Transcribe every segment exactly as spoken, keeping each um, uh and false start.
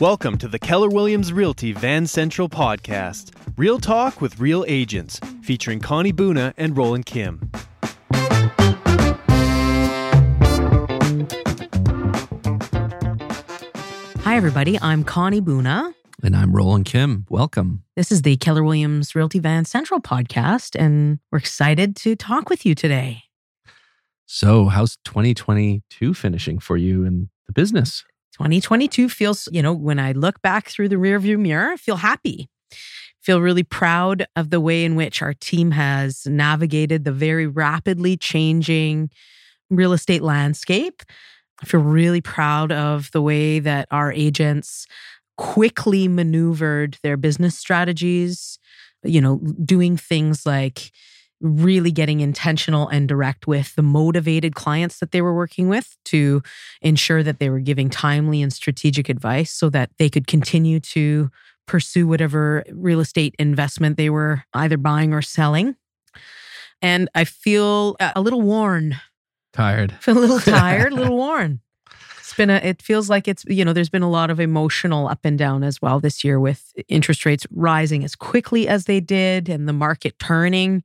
Welcome to the Keller Williams Realty Van Central Podcast. Real talk with real agents, featuring Connie Buna and Roland Kim. Hi, everybody. I'm Connie Buna. And I'm Roland Kim. Welcome. This is the Keller Williams Realty Van Central Podcast, and we're excited to talk with you today. So how's twenty twenty-two finishing for you in the business? twenty twenty-two feels, you know, when I look back through the rearview mirror, I feel happy. Feel really proud of the way in which our team has navigated the very rapidly changing real estate landscape. I feel really proud of the way that our agents quickly maneuvered their business strategies, you know, doing things like really getting intentional and direct with the motivated clients that they were working with to ensure that they were giving timely and strategic advice so that they could continue to pursue whatever real estate investment they were either buying or selling. And I feel a little worn. Tired. I feel a little tired, a little worn. It's been a, it feels like it's, you know, there's been a lot of emotional up and down as well this year with interest rates rising as quickly as they did and the market turning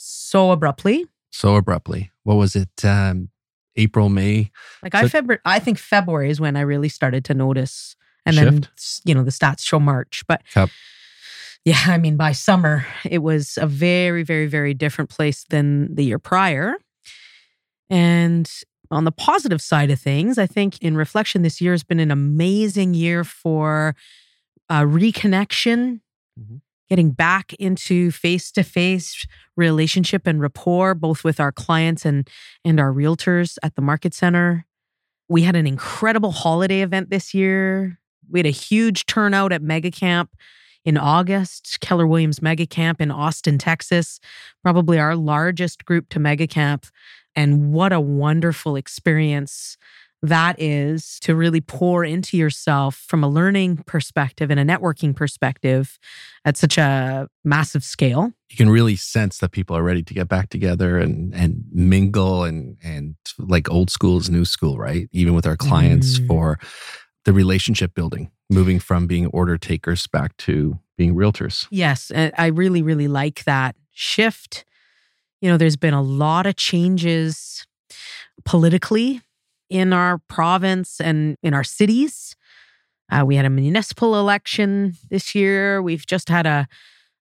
so abruptly. So abruptly. What was it? Um, April, May? Like so, I February, I think February is when I really started to notice. And shift. Then, you know, the stats show March. But Cup. yeah, I mean, by summer, it was a very, very, very different place than the year prior. And on the positive side of things, I think in reflection, this year has been an amazing year for uh, reconnection, mm-hmm. getting back into face-to-face relationship and rapport, both with our clients and, and our realtors at the market center. We had an incredible holiday event this year. We had a huge turnout at Mega Camp in August, Keller Williams Mega Camp in Austin, Texas, probably our largest group to Mega Camp. And what a wonderful experience that is to really pour into yourself from a learning perspective and a networking perspective at such a massive scale. You can really sense that people are ready to get back together and and mingle and and like old school is new school, right? Even with our clients mm. for the relationship building, moving from being order takers back to being realtors. Yes, and I really, really like that shift. You know, there's been a lot of changes politically in our province and in our cities. Uh, we had a municipal election this year. We've just had a,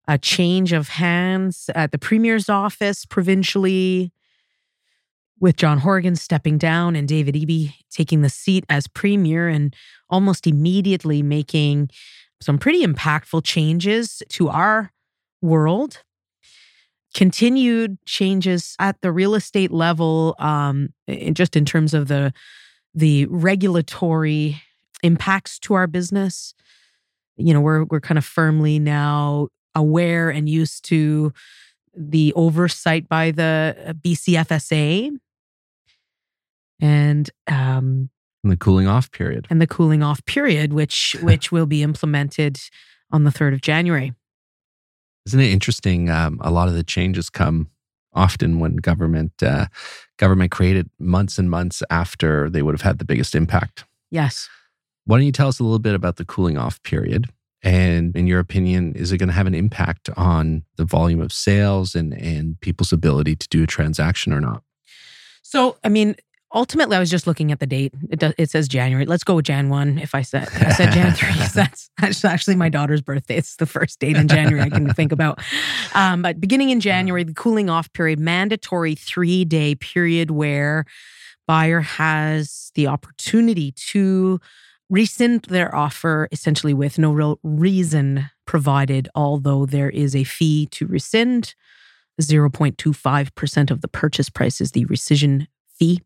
a change of hands at the Premier's office provincially, with John Horgan stepping down and David Eby taking the seat as Premier and almost immediately making some pretty impactful changes to our world. Continued changes at the real estate level, um, in just in terms of the the regulatory impacts to our business. You know, we're we're kind of firmly now aware and used to the oversight by the B C F S A and um, and the cooling off period, and the cooling off period, which which will be implemented on the third of January. Isn't it interesting? Um, a lot of the changes come often when government uh, government created months and months after they would have had the biggest impact. Yes. Why don't you tell us a little bit about the cooling off period? And in your opinion, is it going to have an impact on the volume of sales and, and people's ability to do a transaction or not? So, I mean, ultimately, I was just looking at the date. It, does, it says January. Let's go with January first. If I said if I said January three, that's, that's actually my daughter's birthday. It's the first date in January I can think about. Um, but beginning in January, the cooling off period, mandatory three-day period where buyer has the opportunity to rescind their offer essentially with no real reason provided, although there is a fee to rescind. zero point two five percent of the purchase price is the rescission fee.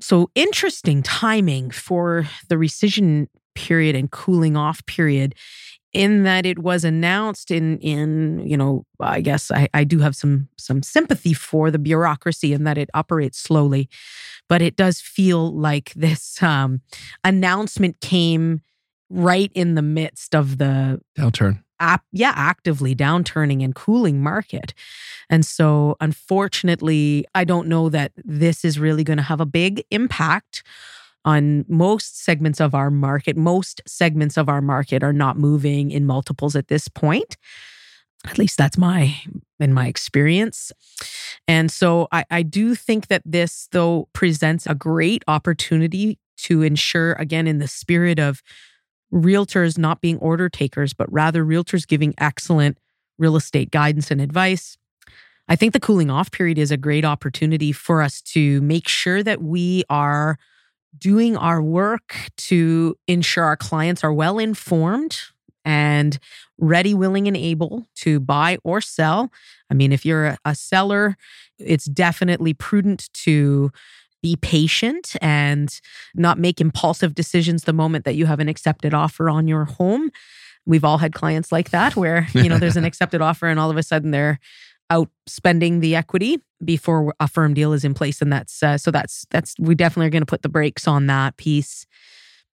So interesting timing for the rescission period and cooling off period in that it was announced in, in you know, I guess I, I do have some some sympathy for the bureaucracy in that it operates slowly, but it does feel like this um, announcement came right in the midst of the downturn. Ap- yeah, actively downturning and cooling market. And so unfortunately, I don't know that this is really going to have a big impact on most segments of our market. Most segments of our market are not moving in multiples at this point. At least that's my, in my experience. And so I, I do think that this, though, presents a great opportunity to ensure, again, in the spirit of realtors not being order takers, but rather realtors giving excellent real estate guidance and advice. I think the cooling off period is a great opportunity for us to make sure that we are doing our work to ensure our clients are well informed and ready, willing, and able to buy or sell. I mean, if you're a seller, it's definitely prudent to be patient and not make impulsive decisions the moment that you have an accepted offer on your home. We've all had clients like that where, you know, there's an accepted offer and all of a sudden they're out spending the equity before a firm deal is in place. And that's, uh, so that's, that's, we definitely are going to put the brakes on that piece.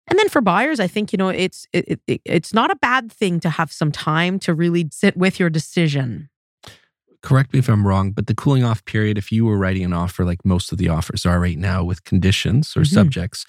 And then for buyers, I think, you know, it's, it, it, it's not a bad thing to have some time to really sit with your decision. Correct me if I'm wrong, but the cooling off period, if you were writing an offer like most of the offers are right now with conditions or mm-hmm. subjects,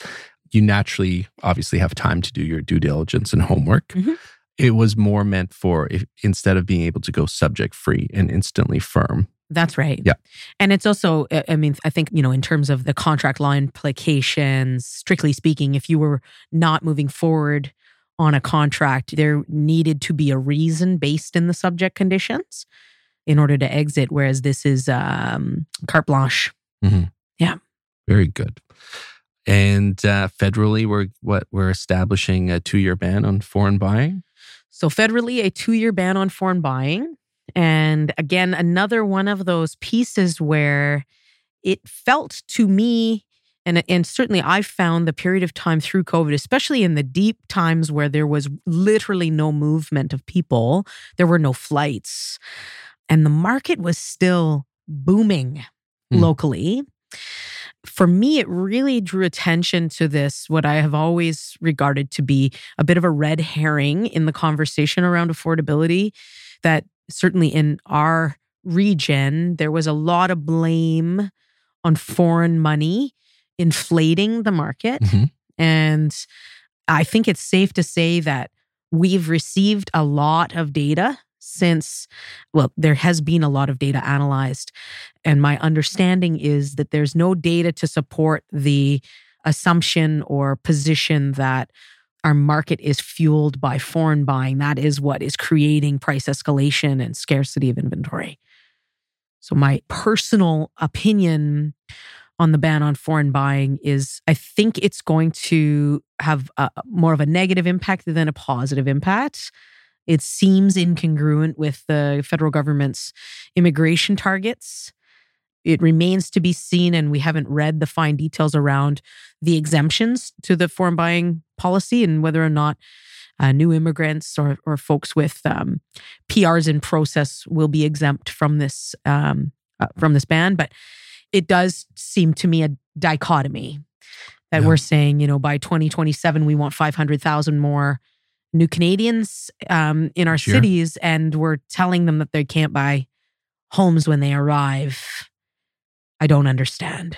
you naturally obviously have time to do your due diligence and homework. Mm-hmm. It was more meant for, if, instead of being able to go subject free and instantly firm. That's right. Yeah. And it's also, I mean, I think, you know, in terms of the contract law implications, strictly speaking, if you were not moving forward on a contract, there needed to be a reason based in the subject conditions in order to exit, whereas this is um, carte blanche. Mm-hmm. Yeah. Very good. And uh, federally, we're what we're establishing a two-year ban on foreign buying? So federally, a two-year ban on foreign buying. And again, another one of those pieces where it felt to me, and, and certainly I've found the period of time through COVID, especially in the deep times where there was literally no movement of people, there were no flights. And the market was still booming mm. locally. For me, it really drew attention to this, what I have always regarded to be a bit of a red herring in the conversation around affordability, that certainly in our region, there was a lot of blame on foreign money inflating the market. Mm-hmm. And I think it's safe to say that we've received a lot of data since, well, there has been a lot of data analyzed. And my understanding is that there's no data to support the assumption or position that our market is fueled by foreign buying. That is what is creating price escalation and scarcity of inventory. So my personal opinion on the ban on foreign buying is I think it's going to have a, more of a negative impact than a positive impact. It seems incongruent with the federal government's immigration targets. It remains to be seen, and we haven't read the fine details around the exemptions to the foreign buying policy and whether or not uh, new immigrants or, or folks with um, P Rs in process will be exempt from this um, uh, from this ban. But it does seem to me a dichotomy that yeah. we're saying, you know, by twenty twenty-seven, we want five hundred thousand more new Canadians um, in our sure. cities, and we're telling them that they can't buy homes when they arrive. I don't understand.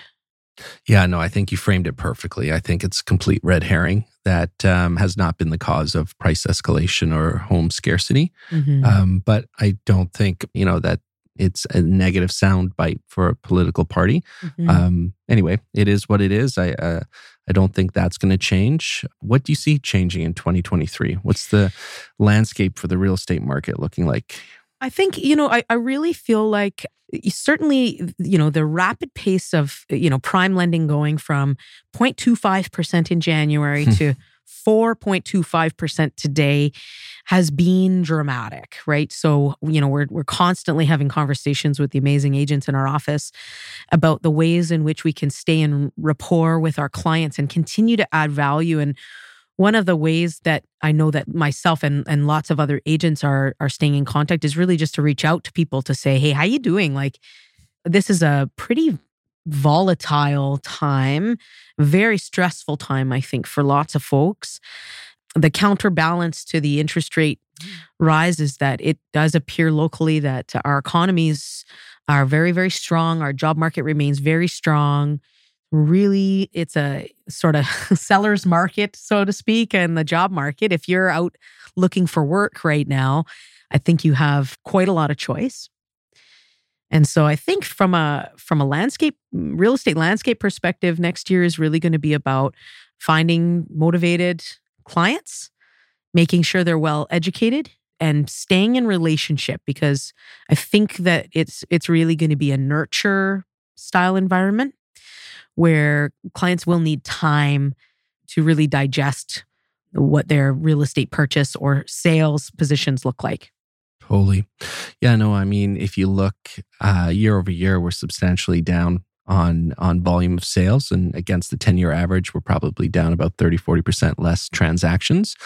Yeah, no, I think you framed it perfectly. I think it's complete red herring that um, has not been the cause of price escalation or home scarcity. Mm-hmm. Um, but I don't think, you know, that it's a negative soundbite for a political party. Mm-hmm. Um, anyway, it is what it is. I uh, I don't think that's going to change. What do you see changing in twenty twenty-three? What's the landscape for the real estate market looking like? I think, you know, I, I really feel like certainly, you know, the rapid pace of, you know, prime lending going from zero point two five percent in January to four point two five percent today has been dramatic, right? So, you know, we're we're constantly having conversations with the amazing agents in our office about the ways in which we can stay in rapport with our clients and continue to add value. And one of the ways that I know that myself and, and lots of other agents are are staying in contact is really just to reach out to people to say, hey, how you doing? Like, this is a pretty volatile time, very stressful time, I think, for lots of folks. The counterbalance to the interest rate rise is that it does appear locally that our economies are very, very strong. Our job market remains very strong. really, it's a sort of seller's market, so to speak, and the job market. If you're out looking for work right now, I think you have quite a lot of choice. And so I think from a from a landscape, real estate landscape perspective, next year is really going to be about finding motivated clients, making sure they're well educated, and staying in relationship, because I think that it's it's really going to be a nurture style environment where clients will need time to really digest what their real estate purchase or sales positions look like. Totally. Yeah, no, I mean, if you look uh, year over year, we're substantially down on on volume of sales. And against the ten-year average, we're probably down about thirty, forty percent less transactions.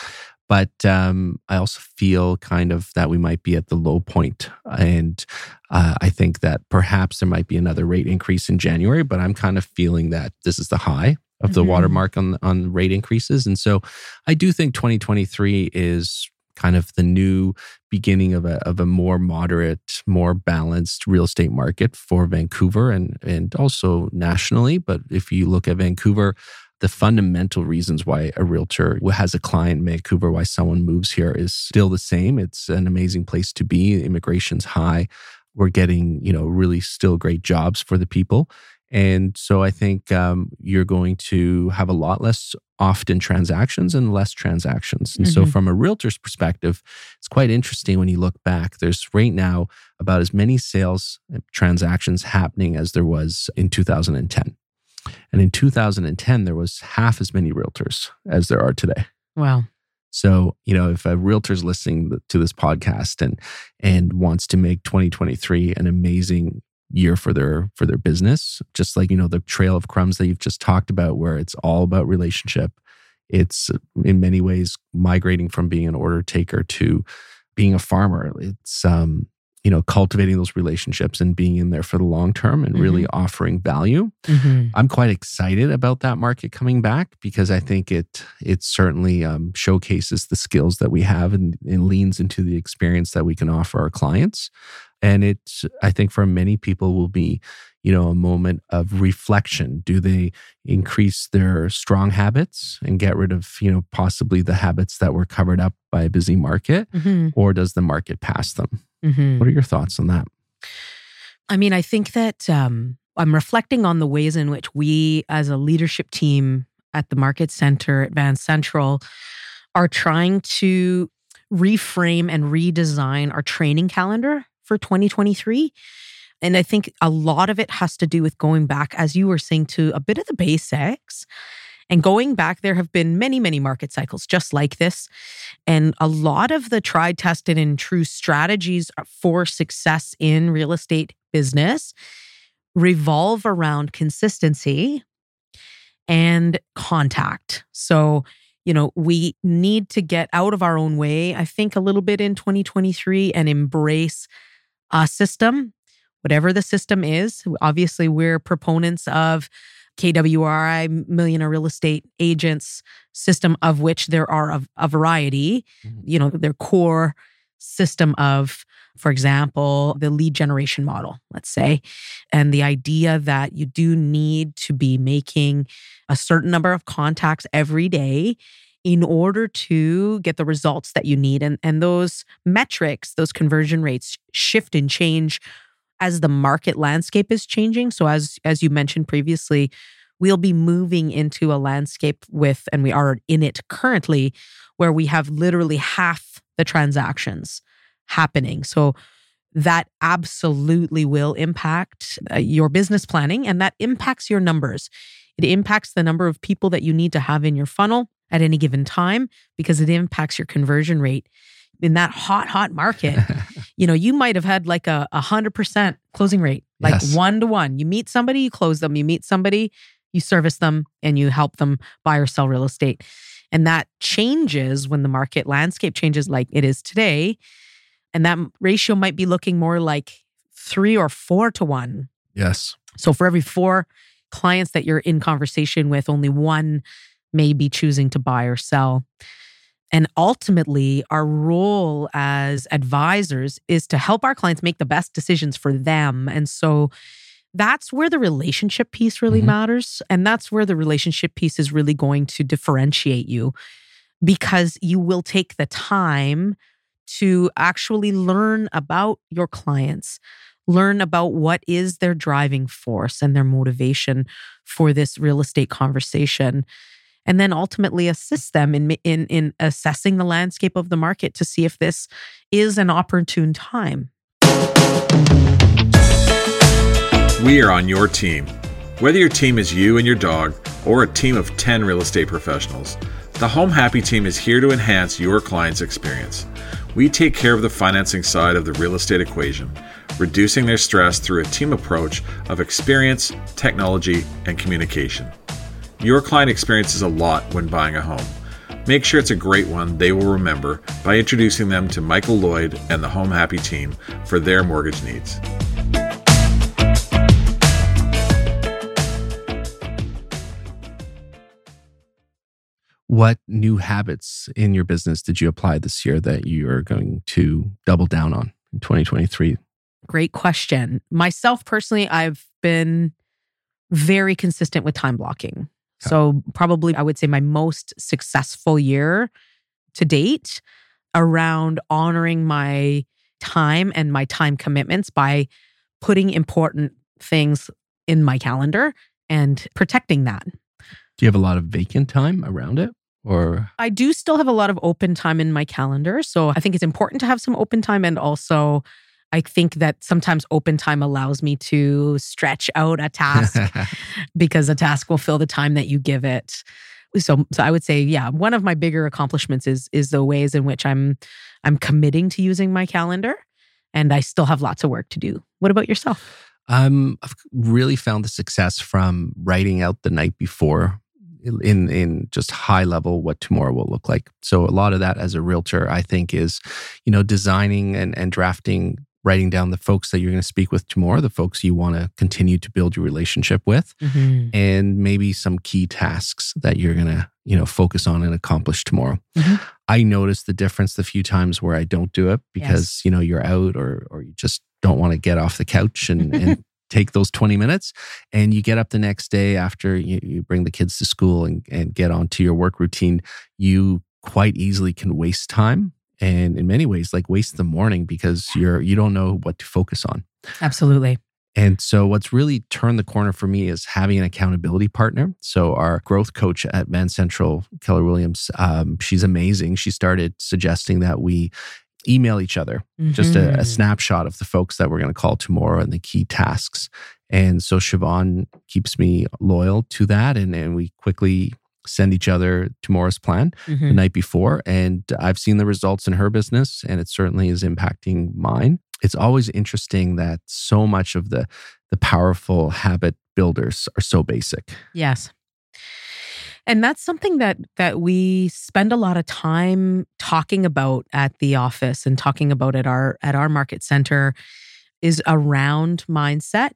But um, I also feel kind of that we might be at the low point. And uh, I think that perhaps there might be another rate increase in January, but I'm kind of feeling that this is the high of the mm-hmm. watermark on, on rate increases. And so I do think twenty twenty-three is kind of the new beginning of a of a more moderate, more balanced real estate market for Vancouver and, and also nationally. But if you look at Vancouver, the fundamental reasons why a realtor has a client in Vancouver, why someone moves here is still the same. It's an amazing place to be. Immigration's high. We're getting, you know, really still great jobs for the people. And so I think um, you're going to have a lot less often transactions and less transactions. And mm-hmm. so from a realtor's perspective, it's quite interesting when you look back. There's right now about as many sales transactions happening as there was in two thousand ten. And in two thousand ten, there was half as many realtors as there are today. Wow. So, you know, if a realtor's listening to this podcast and and wants to make twenty twenty-three an amazing year for their for their business, just like, you know, the trail of crumbs that you've just talked about, where it's all about relationship. It's in many ways migrating from being an order taker to being a farmer. It's um, you know, cultivating those relationships and being in there for the long term and mm-hmm. really offering value. Mm-hmm. I'm quite excited about that market coming back, because I think it it certainly um, showcases the skills that we have and, and leans into the experience that we can offer our clients. And it's, I think for many people will be, you know, a moment of reflection. Do they increase their strong habits and get rid of, you know, possibly the habits that were covered up by a busy market? Mm-hmm. Or does the market pass them? Mm-hmm. What are your thoughts on that? I mean, I think that um, I'm reflecting on the ways in which we as a leadership team at the Market Center at Van Central are trying to reframe and redesign our training calendar for twenty twenty-three. And I think a lot of it has to do with going back, as you were saying, to a bit of the basics and going back. There have been many, many market cycles just like this. And a lot of the tried, tested, and true strategies for success in real estate business revolve around consistency and contact. So, you know, we need to get out of our own way, I think, a little bit in twenty twenty-three and embrace a system, whatever the system is. Obviously, we're proponents of K W R I, Millionaire Real Estate Agents system, of which there are a, a variety. Mm-hmm. You know, their core system of, for example, the lead generation model, let's say, and the idea that you do need to be making a certain number of contacts every day in order to get the results that you need. And, and those metrics, those conversion rates shift and change as the market landscape is changing. So as, as you mentioned previously, we'll be moving into a landscape with, and we are in it currently, where we have literally half the transactions happening. So that absolutely will impact uh, your business planning, and that impacts your numbers. It impacts the number of people that you need to have in your funnel at any given time, because it impacts your conversion rate. In that hot, hot market, you know, you might have had like a one hundred percent closing rate, like yes. one to one. You meet somebody, you close them. You meet somebody, you service them, and you help them buy or sell real estate. And that changes when the market landscape changes like it is today. And that ratio might be looking more like three or four to one. Yes. So for every four clients that you're in conversation with, only one may be choosing to buy or sell. And ultimately, our role as advisors is to help our clients make the best decisions for them. And so that's where the relationship piece really mm-hmm. matters. And that's where the relationship piece is really going to differentiate you, because you will take the time to actually learn about your clients, learn about what is their driving force and their motivation for this real estate conversation, and then ultimately assist them in, in, in assessing the landscape of the market to see if this is an opportune time. We are on your team. Whether your team is you and your dog or a team of ten real estate professionals, the Home Happy team is here to enhance your client's experience. We take care of the financing side of the real estate equation, reducing their stress through a team approach of experience, technology, and communication. Your client experiences a lot when buying a home. Make sure it's a great one they will remember by introducing them to Michael Lloyd and the Home Happy team for their mortgage needs. What new habits in your business did you apply this year that you are going to double down on in twenty twenty-three? Great question. Myself personally, I've been very consistent with time blocking. Okay. So probably I would say my most successful year to date around honoring my time and my time commitments by putting important things in my calendar and protecting that. Do you have a lot of vacant time around it? Or I do still have a lot of open time in my calendar. So I think it's important to have some open time, and also I think that sometimes open time allows me to stretch out a task because a task will fill the time that you give it. So, so I would say, yeah, one of my bigger accomplishments is is the ways in which I'm I'm committing to using my calendar, and I still have lots of work to do. What about yourself? Um, I've really found the success from writing out the night before in in just high level what tomorrow will look like. So a lot of that as a realtor, I think, is, you know, designing and, and drafting, writing down the folks that you're going to speak with tomorrow, the folks you want to continue to build your relationship with, mm-hmm. and maybe some key tasks that you're going to, you know, focus on and accomplish tomorrow. Mm-hmm. I noticed the difference the few times where I don't do it because, yes. you know, you're out or or you just don't want to get off the couch and, and take those twenty minutes. And you get up the next day after you, you bring the kids to school and, and get onto your work routine. You quite easily can waste time. And in many ways, like waste the morning because you're, you don't know what to focus on. Absolutely. And so what's really turned the corner for me is having an accountability partner. So our growth coach at Man Central, Keller Williams, um, she's amazing. She started suggesting that we email each other, mm-hmm. just a, a snapshot of the folks that we're going to call tomorrow and the key tasks. And so Siobhan keeps me loyal to that. And, and we quickly send each other tomorrow's plan mm-hmm. the night before. And I've seen the results in her business, and it certainly is impacting mine. It's always interesting that so much of the the powerful habit builders are so basic. Yes. And that's something that that we spend a lot of time talking about at the office and talking about at our at our market center is around mindset.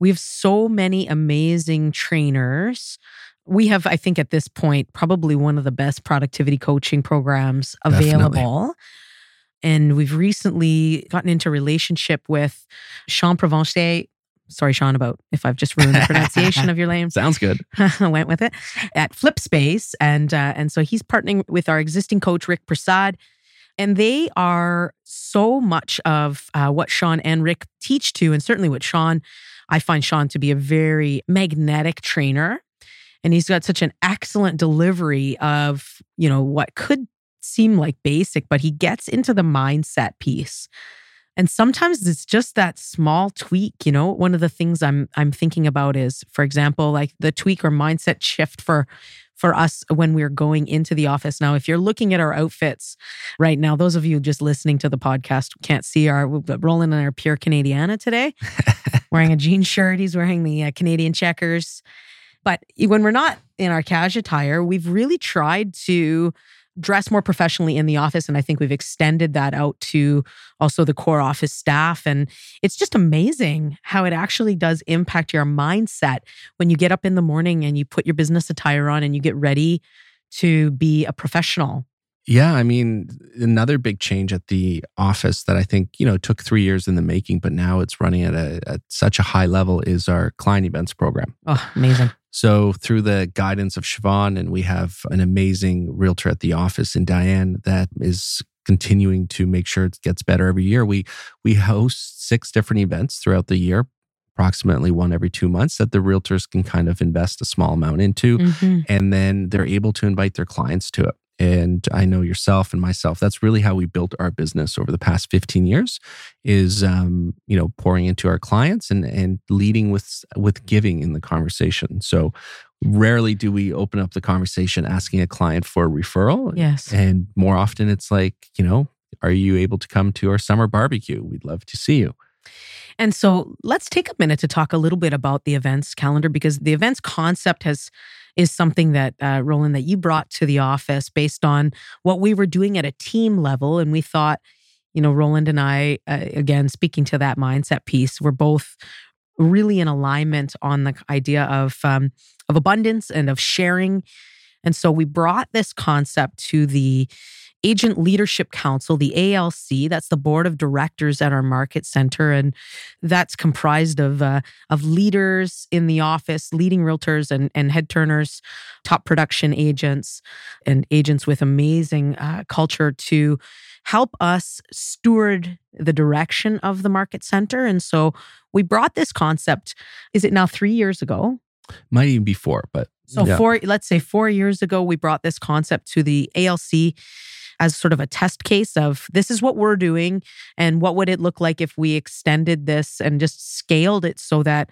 We have so many amazing trainers. We have, I think at this point, probably one of the best productivity coaching programs available. Definitely. And we've recently gotten into relationship with Sean Provence. Sorry, Sean, about if I've just ruined the pronunciation of your name. Sounds good. I went with it. At Flip Space. And, uh, and so he's partnering with our existing coach, Rick Prasad. And they are so much of uh, what Sean and Rick teach to. And certainly what Sean, I find Sean to be a very magnetic trainer. And he's got such an excellent delivery of, you know, what could seem like basic, but he gets into the mindset piece. And sometimes it's just that small tweak, you know. One of the things I'm I'm thinking about is, for example, like the tweak or mindset shift for for us when we're going into the office. Now, if you're looking at our outfits right now, those of you just listening to the podcast can't see our Roland and our pure Canadiana today, wearing a jean shirt. He's wearing the uh, Canadian checkers. But when we're not in our cash attire, we've really tried to dress more professionally in the office. And I think we've extended that out to also the core office staff. And it's just amazing how it actually does impact your mindset when you get up in the morning and you put your business attire on and you get ready to be a professional. Yeah, I mean, another big change at the office that I think, you know, took three years in the making, but now it's running at a at such a high level is our client events program. Oh, amazing. So through the guidance of Siobhan, and we have an amazing realtor at the office in Diane that is continuing to make sure it gets better every year. We we host six different events throughout the year, approximately one every two months that the realtors can kind of invest a small amount into. Mm-hmm. And then they're able to invite their clients to it. And I know yourself and myself, that's really how we built our business over the past fifteen years is, um, you know, pouring into our clients and and leading with with giving in the conversation. So rarely do we open up the conversation asking a client for a referral. Yes. And more often it's like, you know, are you able to come to our summer barbecue? We'd love to see you. And so let's take a minute to talk a little bit about the events calendar, because the events concept has... is something that, uh, Roland, that you brought to the office based on what we were doing at a team level. And we thought, you know, Roland and I, uh, again, speaking to that mindset piece, we're both really in alignment on the idea of, um, of abundance and of sharing. And so we brought this concept to the Agent Leadership Council, the A L C. That's the board of directors at our market center. And that's comprised of uh, of leaders in the office, leading realtors and, and head turners, top production agents, and agents with amazing uh, culture to help us steward the direction of the market center. And so we brought this concept, is it now three years ago? Might even be four, but... So yeah. four, let's say four years ago, we brought this concept to the A L C as sort of a test case of this is what we're doing and what would it look like if we extended this and just scaled it so that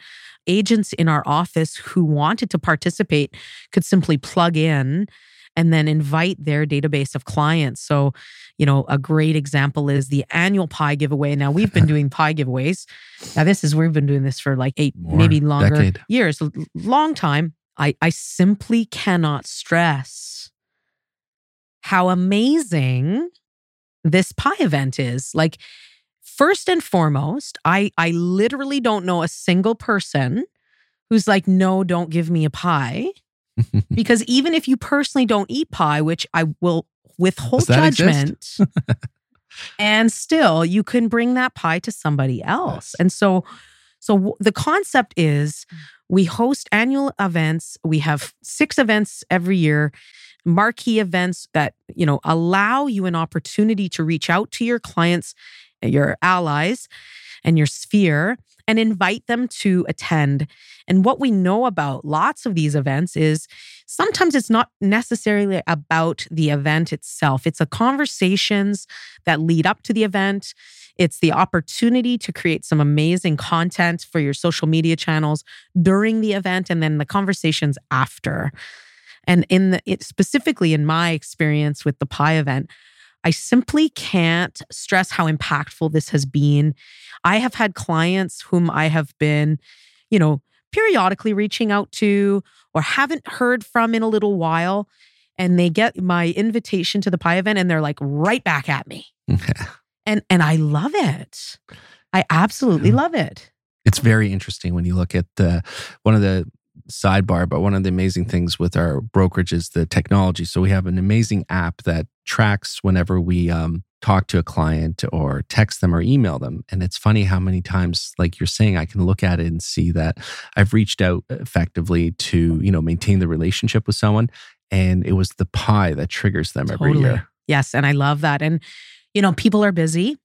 agents in our office who wanted to participate could simply plug in and then invite their database of clients. So, you know, a great example is the annual pie giveaway. Now, we've been doing pie giveaways. Now, this is, we've been doing this for like eight, More maybe longer decade. years, long time. I, I simply cannot stress how amazing this pie event is. Like, first and foremost, I, I literally don't know a single person who's like, no, don't give me a pie. Because even if you personally don't eat pie, which I will withhold judgment, and still you can bring that pie to somebody else. Yes. And so, so the concept is... we host annual events. We have six events every year, marquee events that, you know, allow you an opportunity to reach out to your clients, your allies, and your sphere, and invite them to attend. And what we know about lots of these events is sometimes it's not necessarily about the event itself. It's the conversations that lead up to the event. It's the opportunity to create some amazing content for your social media channels during the event and then the conversations after. And in the, it, specifically in my experience with the pie event, I simply can't stress how impactful this has been. I have had clients whom I have been, you know, periodically reaching out to or haven't heard from in a little while, and they get my invitation to the pie event and they're like right back at me. And and I love it. I absolutely love it. It's very interesting when you look at the one of the sidebar, but one of the amazing things with our brokerage is the technology. So we have an amazing app that tracks whenever we um, talk to a client or text them or email them. And it's funny how many times, like you're saying, I can look at it and see that I've reached out effectively to, you know, maintain the relationship with someone. And it was the pie that triggers them totally. Every year. Yes. And I love that. And you know, people are busy.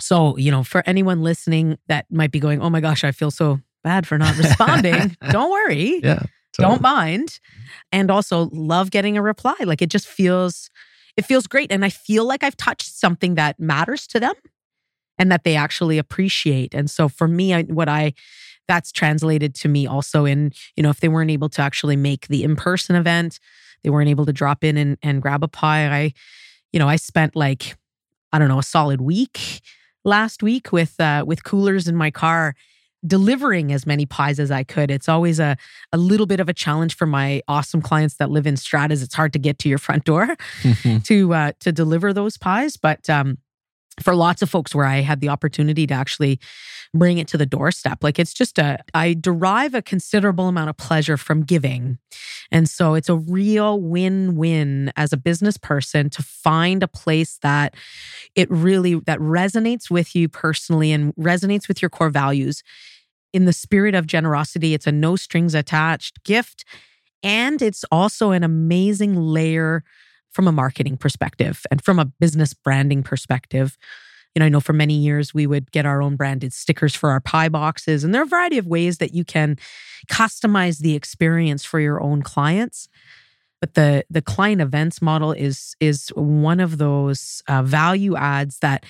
So, you know, for anyone listening that might be going, oh my gosh, I feel so bad for not responding. Don't worry. Yeah, totally. Don't mind. And also love getting a reply. Like it just feels, it feels great. And I feel like I've touched something that matters to them and that they actually appreciate. And so for me, I, what I, that's translated to me also in, you know, if they weren't able to actually make the in-person event, they weren't able to drop in and, and grab a pie. I, you know, I spent like, I don't know, a solid week last week with uh, with coolers in my car, delivering as many pies as I could. It's always a a little bit of a challenge for my awesome clients that live in stratas. It's hard to get to your front door to uh, to deliver those pies, but um, for lots of folks where I had the opportunity to actually bring it to the doorstep. Like it's just a, I derive a considerable amount of pleasure from giving. And so it's a real win-win as a business person to find a place that it really, that resonates with you personally and resonates with your core values. In the spirit of generosity, it's a no strings attached gift. And it's also an amazing layer from a marketing perspective and from a business branding perspective. You know, I know for many years, we would get our own branded stickers for our pie boxes. And there are a variety of ways that you can customize the experience for your own clients. But the the client events model is, is one of those uh, value adds that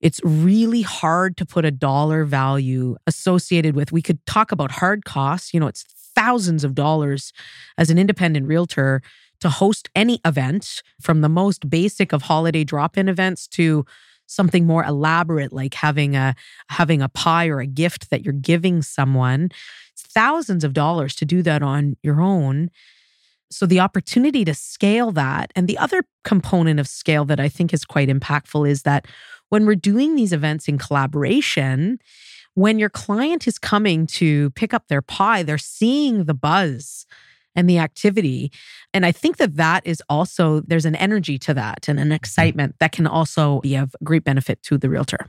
it's really hard to put a dollar value associated with. We could talk about hard costs. You know, it's thousands of dollars as an independent realtor to host any event, from the most basic of holiday drop-in events to something more elaborate, like having a having a pie or a gift that you're giving someone. It's thousands of dollars to do that on your own. So the opportunity to scale that, and the other component of scale that I think is quite impactful is that when we're doing these events in collaboration, when your client is coming to pick up their pie, they're seeing the buzz and the activity. And I think that that is also, there's an energy to that and an excitement that can also be of great benefit to the realtor.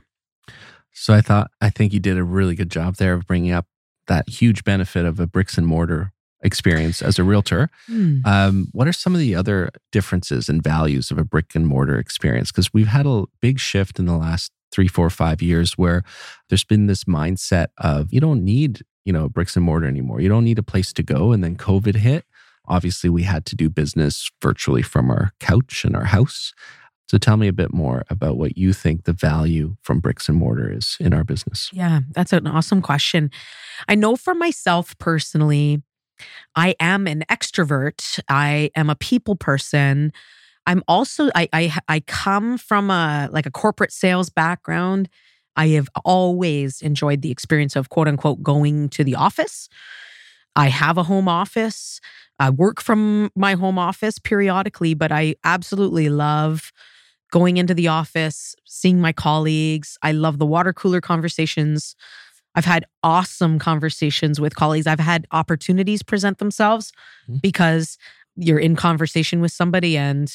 So I thought, I think you did a really good job there of bringing up that huge benefit of a bricks and mortar experience as a realtor. Mm. Um, what are some of the other differences and values of a brick and mortar experience? Because we've had a big shift in the last three, four, five years where there's been this mindset of you don't need you know, bricks and mortar anymore. You don't need a place to go. And then COVID hit. Obviously, we had to do business virtually from our couch and our house. So tell me a bit more about what you think the value from bricks and mortar is in our business. Yeah, that's an awesome question. I know for myself personally, I am an extrovert. I am a people person. I'm also, I I, I come from a like a corporate sales background. I have always enjoyed the experience of quote unquote going to the office. I have a home office. I work from my home office periodically, but I absolutely love going into the office, seeing my colleagues. I love the water cooler conversations. I've had awesome conversations with colleagues. I've had opportunities present themselves mm-hmm. because you're in conversation with somebody and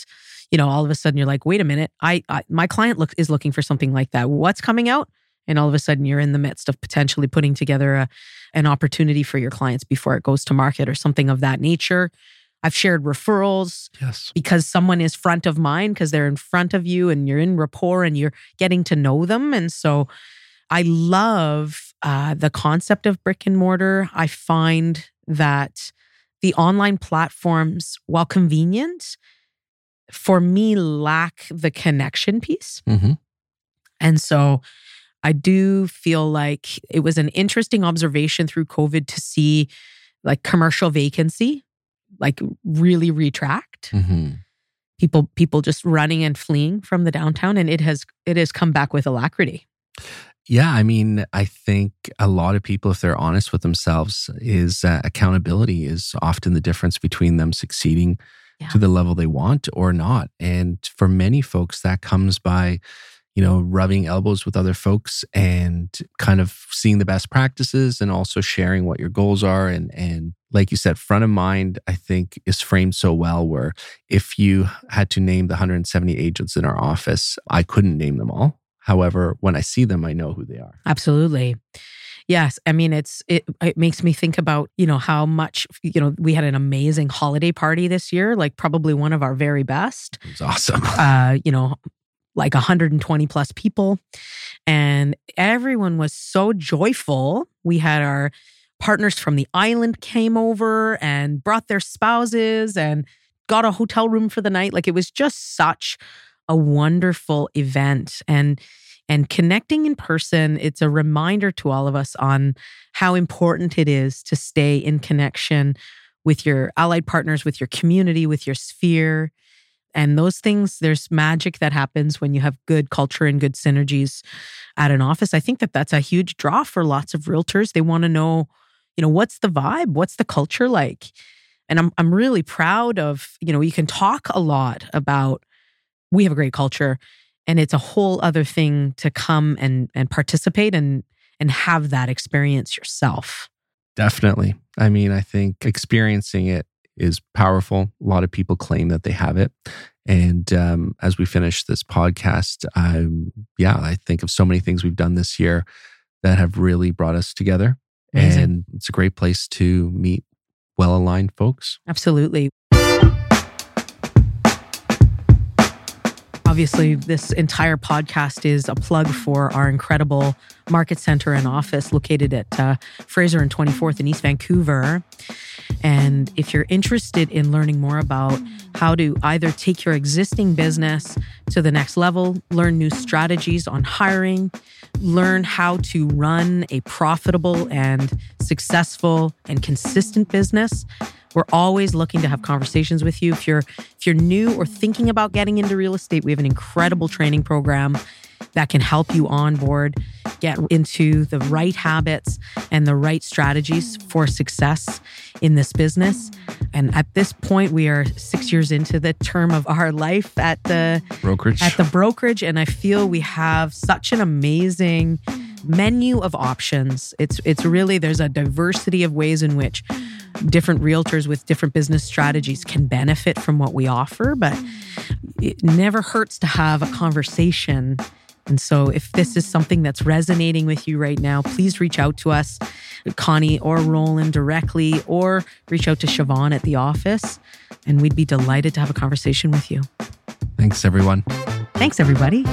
you know, all of a sudden you're like, wait a minute, I, I my client look, is looking for something like that. What's coming out? And all of a sudden you're in the midst of potentially putting together a, an opportunity for your clients before it goes to market or something of that nature. I've shared referrals yes. because someone is front of mind because they're in front of you and you're in rapport and you're getting to know them. And so I love uh, the concept of brick and mortar. I find that the online platforms, while convenient, for me, lack the connection piece. Mm-hmm. And so I do feel like it was an interesting observation through COVID to see like commercial vacancy, like really retract. Mm-hmm. People people just running and fleeing from the downtown, and it has it has come back with alacrity. Yeah, I mean, I think a lot of people, if they're honest with themselves, is uh, accountability is often the difference between them succeeding Yeah. to the level they want or not. And for many folks, that comes by, you know, rubbing elbows with other folks and kind of seeing the best practices and also sharing what your goals are. And, and like you said, front of mind, I think, is framed so well where if you had to name the one hundred seventy agents in our office, I couldn't name them all. However, when I see them, I know who they are. Absolutely. Yes. I mean, it's it, it makes me think about, you know, how much, you know, we had an amazing holiday party this year, like probably one of our very best. It was awesome. Uh, you know, like one hundred twenty plus people. And everyone was so joyful. We had our partners from the island came over and brought their spouses and got a hotel room for the night. Like it was just such a wonderful event. And And connecting in person, it's a reminder to all of us on how important it is to stay in connection with your allied partners, with your community, with your sphere. And those things, there's magic that happens when you have good culture and good synergies at an office. I think that that's a huge draw for lots of realtors. They want to know, you know, what's the vibe? What's the culture like? And I'm I'm really proud of, you know, you can talk a lot about, we have a great culture. And it's a whole other thing to come and and participate and and have that experience yourself. Definitely. I mean, I think experiencing it is powerful. A lot of people claim that they have it. And um, as we finish this podcast, I'm, yeah, I think of so many things we've done this year that have really brought us together. Amazing. And it's a great place to meet well-aligned folks. Absolutely. Obviously, this entire podcast is a plug for our incredible market center and office located at uh, Fraser and twenty-fourth in East Vancouver. And if you're interested in learning more about how to either take your existing business to the next level, learn new strategies on hiring, learn how to run a profitable and successful and consistent business, we're always looking to have conversations with you. If you're if you're new or thinking about getting into real estate, we have an incredible training program that can help you onboard, get into the right habits and the right strategies for success in this business. And at this point, we are six years into the term of our life at the brokerage. At the brokerage, and I feel we have such an amazing menu of options. It's it's really, there's a diversity of ways in which different realtors with different business strategies can benefit from what we offer, but it never hurts to have a conversation. And so if this is something that's resonating with you right now, please reach out to us, Connie or Roland directly, or reach out to Siobhan at the office, and we'd be delighted to have a conversation with you. Thanks, everyone. Thanks, everybody.